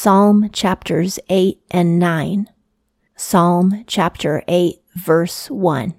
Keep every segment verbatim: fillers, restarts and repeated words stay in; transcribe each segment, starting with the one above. Psalm chapters eight and nine. Psalm chapter eight, verse one.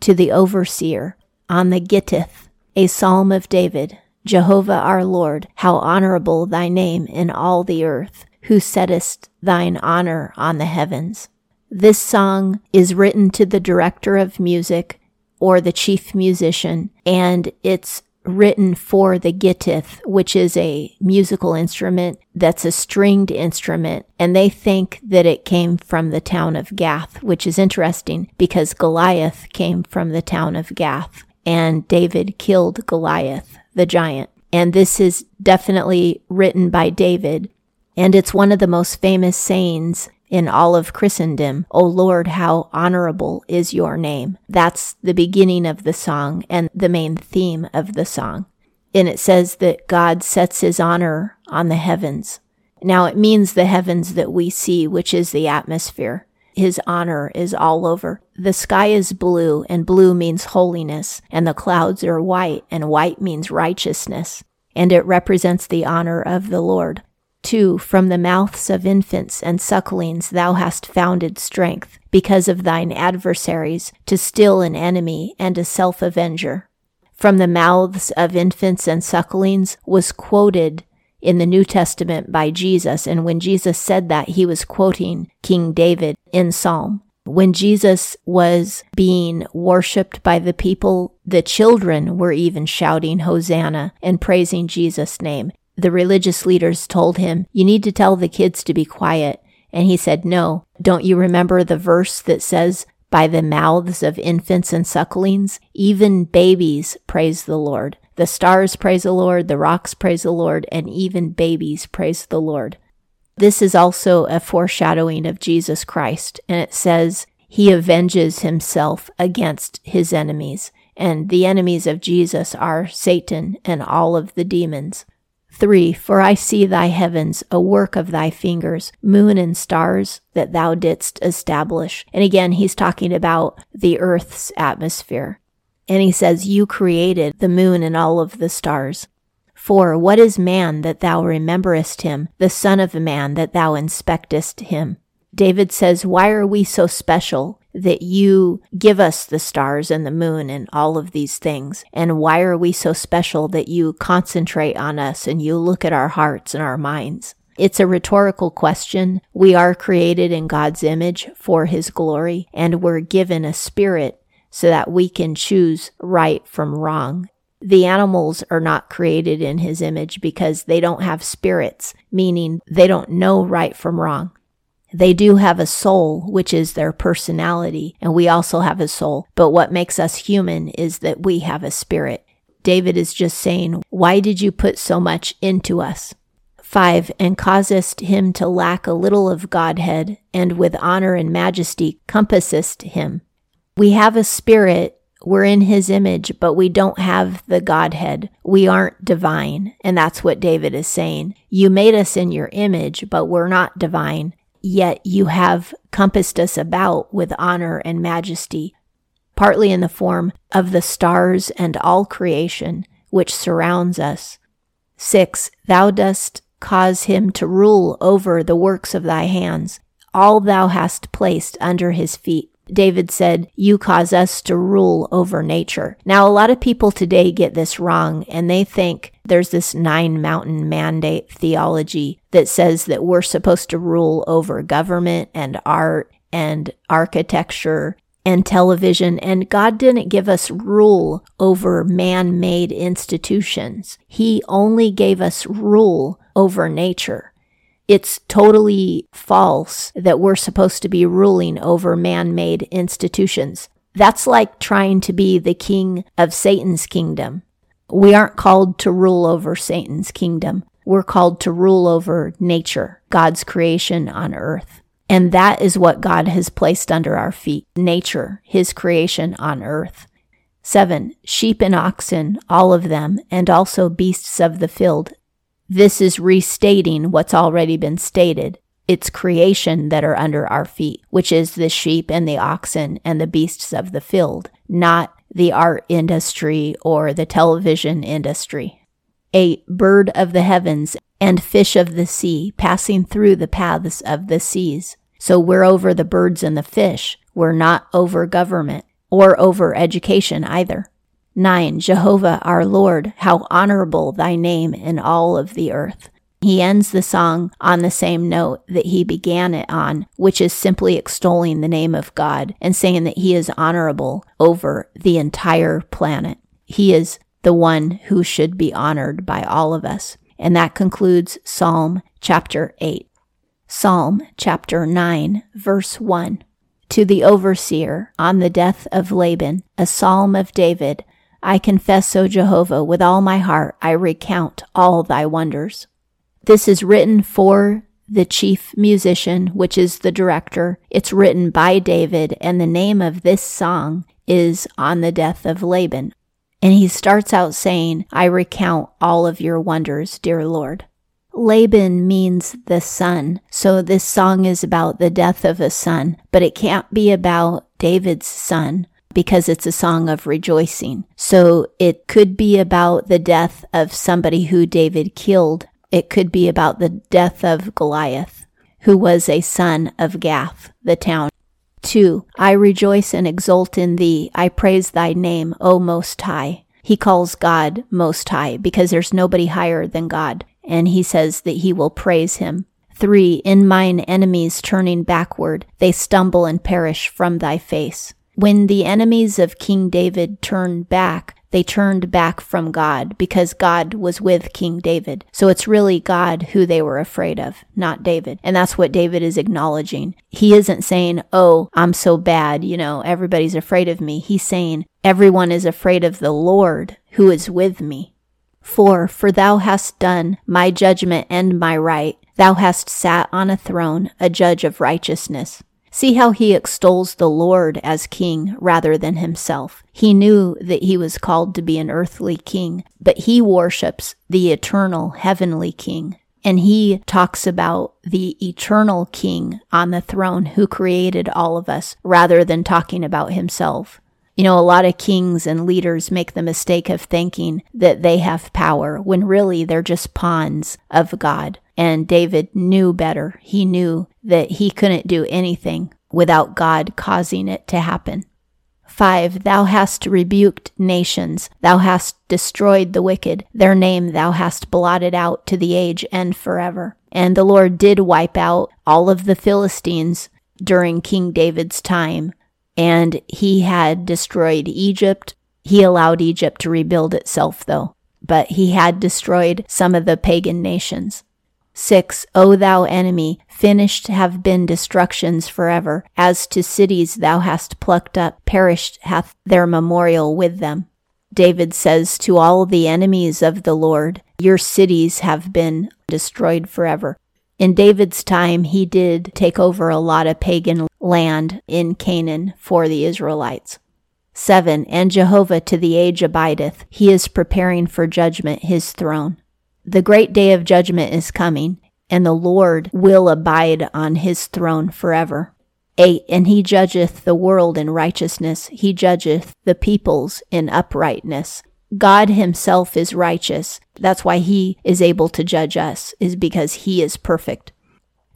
To the overseer, on the Gittith, a psalm of David. Jehovah our Lord, how honorable thy name in all the earth, who settest thine honor on the heavens. This song is written to the director of music, or the chief musician, and it's written for the Gittith, which is a musical instrument that's a stringed instrument, and they think that it came from the town of Gath, which is interesting because Goliath came from the town of Gath, and David killed Goliath, the giant. And this is definitely written by David, and it's one of the most famous sayings in all of Christendom, O Lord, how honorable is your name. That's the beginning of the song and the main theme of the song. And it says that God sets his honor on the heavens. Now it means the heavens that we see, which is the atmosphere. His honor is all over. The sky is blue, and blue means holiness, and the clouds are white, and white means righteousness, and it represents the honor of the Lord. Two, from the mouths of infants and sucklings thou hast founded strength, because of thine adversaries, to still an enemy and a self-avenger. From the mouths of infants and sucklings was quoted in the New Testament by Jesus, and when Jesus said that, he was quoting King David in Psalm. When Jesus was being worshipped by the people, the children were even shouting Hosanna and praising Jesus' name. The religious leaders told him, you need to tell the kids to be quiet. And he said, no, don't you remember the verse that says, by the mouths of infants and sucklings, even babies praise the Lord. The stars praise the Lord, the rocks praise the Lord, and even babies praise the Lord. This is also a foreshadowing of Jesus Christ, and it says, he avenges himself against his enemies, and the enemies of Jesus are Satan and all of the demons. Three, for I see thy heavens, a work of thy fingers, moon and stars that thou didst establish. And again, he's talking about the earth's atmosphere. And he says, you created the moon and all of the stars. Four, what is man that thou rememberest him, the son of man that thou inspectest him? David says, why are we so special that you give us the stars and the moon and all of these things? And why are we so special that you concentrate on us and you look at our hearts and our minds? It's a rhetorical question. We are created in God's image for his glory, and we're given a spirit so that we can choose right from wrong. The animals are not created in his image because they don't have spirits, meaning they don't know right from wrong. They do have a soul, which is their personality, and we also have a soul. But what makes us human is that we have a spirit. David is just saying, why did you put so much into us? Five, and causest him to lack a little of Godhead, and with honor and majesty compassest him. We have a spirit, we're in his image, but we don't have the Godhead. We aren't divine, and that's what David is saying. You made us in your image, but we're not divine. Yet you have compassed us about with honor and majesty, partly in the form of the stars and all creation which surrounds us. Six, thou dost cause him to rule over the works of thy hands, all thou hast placed under his feet. David said, you cause us to rule over nature. Now, a lot of people today get this wrong, and they think there's this nine mountain mandate theology that says that we're supposed to rule over government and art and architecture and television, and God didn't give us rule over man-made institutions. He only gave us rule over nature. It's totally false that we're supposed to be ruling over man-made institutions. That's like trying to be the king of Satan's kingdom. We aren't called to rule over Satan's kingdom. We're called to rule over nature, God's creation on earth. And that is what God has placed under our feet, nature, his creation on earth. Seven, sheep and oxen, all of them, and also beasts of the field. This is restating what's already been stated. It's creation that are under our feet, which is the sheep and the oxen and the beasts of the field, not the art industry or the television industry. a bird of the heavens and fish of the sea passing through the paths of the seas. So we're over the birds and the fish. We're not over government or over education either. nine. Jehovah our Lord, how honorable thy name in all of the earth. He ends the song on the same note that he began it on, which is simply extolling the name of God and saying that he is honorable over the entire planet. He is the one who should be honored by all of us. And that concludes Psalm chapter eight. Psalm chapter nine, verse one. To the overseer, on the death of Laban, a psalm of David, I confess, O Jehovah, with all my heart, I recount all thy wonders. This is written for the chief musician, which is the director. It's written by David, and the name of this song is On the Death of Laban. And he starts out saying, I recount all of your wonders, dear Lord. Laban means the son, so this song is about the death of a son, but it can't be about David's son because it's a song of rejoicing. So it could be about the death of somebody who David killed. It could be about the death of Goliath, who was a son of Gath, the town. two. I rejoice and exult in thee. I praise thy name, O Most High. He calls God Most High because there's nobody higher than God. And he says that he will praise him. three. In mine enemies turning backward, they stumble and perish from thy face. When the enemies of King David turned back, they turned back from God because God was with King David. So it's really God who they were afraid of, not David. And that's what David is acknowledging. He isn't saying, oh, I'm so bad, you know, everybody's afraid of me. He's saying, everyone is afraid of the Lord who is with me. four. For thou hast done my judgment and my right. Thou hast sat on a throne, a judge of righteousness. See how he extols the Lord as king rather than himself. He knew that he was called to be an earthly king, but he worships the eternal heavenly king. And he talks about the eternal king on the throne who created all of us rather than talking about himself. You know, a lot of kings and leaders make the mistake of thinking that they have power when really they're just pawns of God. And David knew better. He knew that he couldn't do anything without God causing it to happen. five. Thou hast rebuked nations. Thou hast destroyed the wicked. Their name thou hast blotted out to the age and forever. And the Lord did wipe out all of the Philistines during King David's time. And he had destroyed Egypt. He allowed Egypt to rebuild itself, though. But he had destroyed some of the pagan nations. six. O thou enemy, finished have been destructions forever. As to cities thou hast plucked up, perished hath their memorial with them. David says to all the enemies of the Lord, your cities have been destroyed forever. In David's time, he did take over a lot of pagan land in Canaan for the Israelites. seven. And Jehovah to the age abideth. He is preparing for judgment his throne. The great day of judgment is coming, and the Lord will abide on his throne forever. eight. And he judgeth the world in righteousness. He judgeth the peoples in uprightness. God himself is righteous. That's why he is able to judge us, is because he is perfect.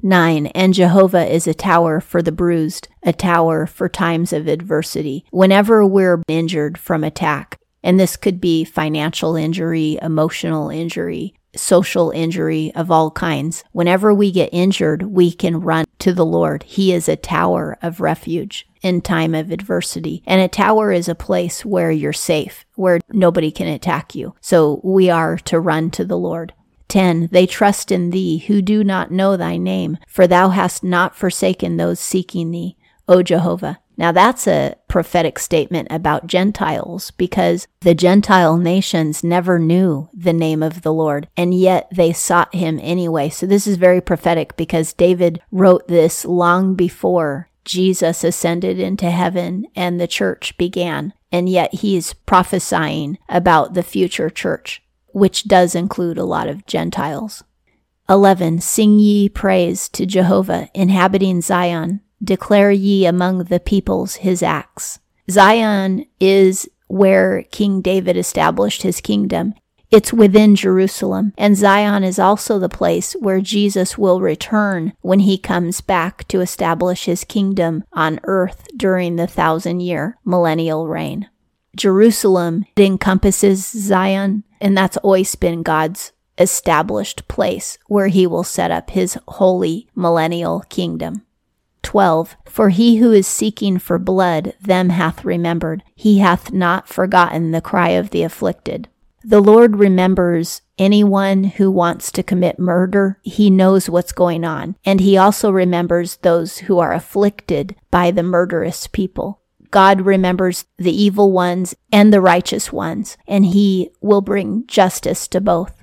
nine. And Jehovah is a tower for the bruised, a tower for times of adversity. Whenever we're injured from attack, and this could be financial injury, emotional injury, social injury of all kinds, whenever we get injured, we can run to the Lord. He is a tower of refuge in time of adversity. And a tower is a place where you're safe, where nobody can attack you. So we are to run to the Lord. ten. They trust in thee who do not know thy name, for thou hast not forsaken those seeking thee, O Jehovah. Now that's a prophetic statement about Gentiles, because the Gentile nations never knew the name of the Lord, and yet they sought him anyway. So this is very prophetic because David wrote this long before Jesus ascended into heaven and the church began, and yet he's prophesying about the future church, which does include a lot of Gentiles. eleven. Sing ye praise to Jehovah, inhabiting Zion. Declare ye among the peoples his acts. Zion is where King David established his kingdom. It's within Jerusalem, and Zion is also the place where Jesus will return when he comes back to establish his kingdom on earth during the thousand-year millennial reign. Jerusalem encompasses Zion, and that's always been God's established place where he will set up his holy millennial kingdom. twelve. For he who is seeking for blood, them hath remembered. He hath not forgotten the cry of the afflicted. The Lord remembers anyone who wants to commit murder. He knows what's going on, and he also remembers those who are afflicted by the murderous people. God remembers the evil ones and the righteous ones, and he will bring justice to both.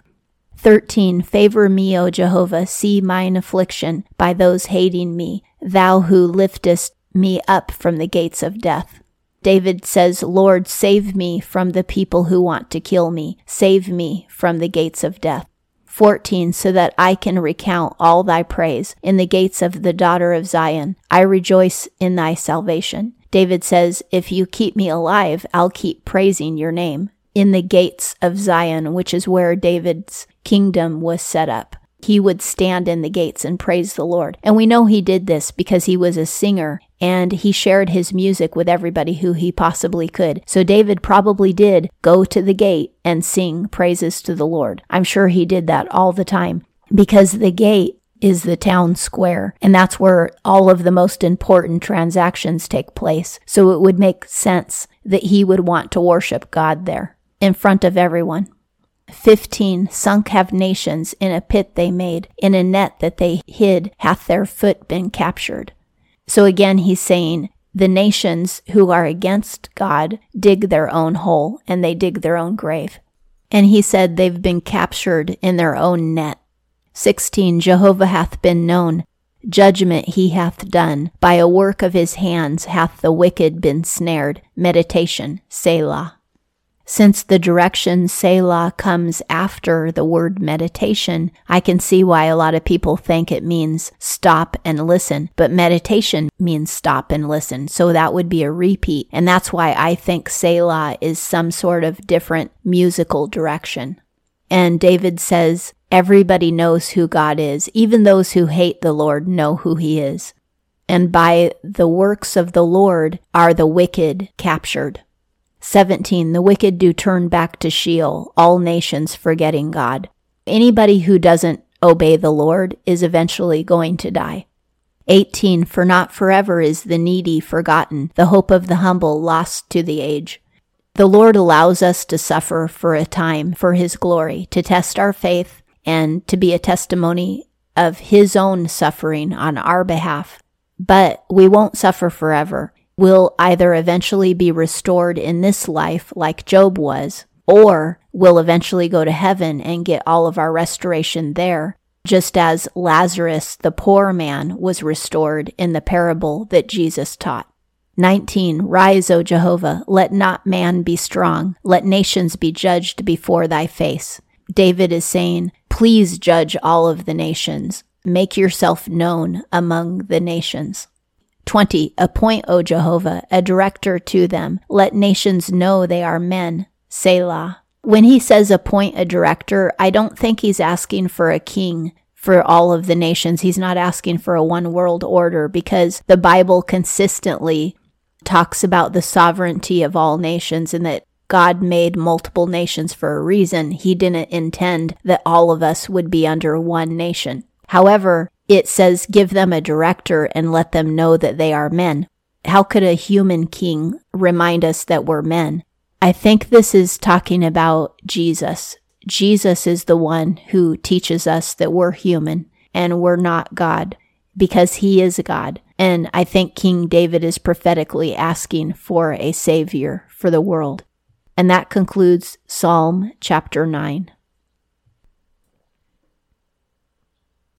thirteen. Favor me, O Jehovah, see mine affliction by those hating me, thou who liftest me up from the gates of death. David says, Lord, save me from the people who want to kill me. Save me from the gates of death. fourteen. So that I can recount all thy praise in the gates of the daughter of Zion. I rejoice in thy salvation. David says, if you keep me alive, I'll keep praising your name. In the gates of Zion, which is where David's kingdom was set up, he would stand in the gates and praise the Lord. And we know he did this because he was a singer and he shared his music with everybody who he possibly could. So David probably did go to the gate and sing praises to the Lord. I'm sure he did that all the time because the gate is the town square, and that's where all of the most important transactions take place. So it would make sense that he would want to worship God there, in front of everyone. fifteen. Sunk have nations, in a pit they made, in a net that they hid, hath their foot been captured. So again, he's saying, the nations who are against God dig their own hole, and they dig their own grave. And he said they've been captured in their own net. sixteen. Jehovah hath been known, judgment he hath done, by a work of his hands hath the wicked been snared. Meditation, Selah. Since the direction Selah comes after the word meditation, I can see why a lot of people think it means stop and listen, but meditation means stop and listen, so that would be a repeat, and that's why I think Selah is some sort of different musical direction. And David says, everybody knows who God is, even those who hate the Lord know who he is, and by the works of the Lord are the wicked captured. seventeen. The wicked do turn back to Sheol, all nations forgetting God. Anybody who doesn't obey the Lord is eventually going to die. eighteen. For not forever is the needy forgotten, the hope of the humble lost to the age. The Lord allows us to suffer for a time for his glory, to test our faith, and to be a testimony of his own suffering on our behalf. But we won't suffer forever. Will either eventually be restored in this life like Job was, or will eventually go to heaven and get all of our restoration there, just as Lazarus, the poor man, was restored in the parable that Jesus taught. nineteen. Rise, O Jehovah, let not man be strong, let nations be judged before thy face. David is saying, please judge all of the nations, make yourself known among the nations. twenty. Appoint, O Jehovah, a director to them. Let nations know they are men. Selah. When he says appoint a director, I don't think he's asking for a king for all of the nations. He's not asking for a one world order because the Bible consistently talks about the sovereignty of all nations and that God made multiple nations for a reason. He didn't intend that all of us would be under one nation. However, it says, give them a director and let them know that they are men. How could a human king remind us that we're men? I think this is talking about Jesus. Jesus is the one who teaches us that we're human and we're not God because he is God. And I think King David is prophetically asking for a savior for the world. And that concludes Psalm chapter nine.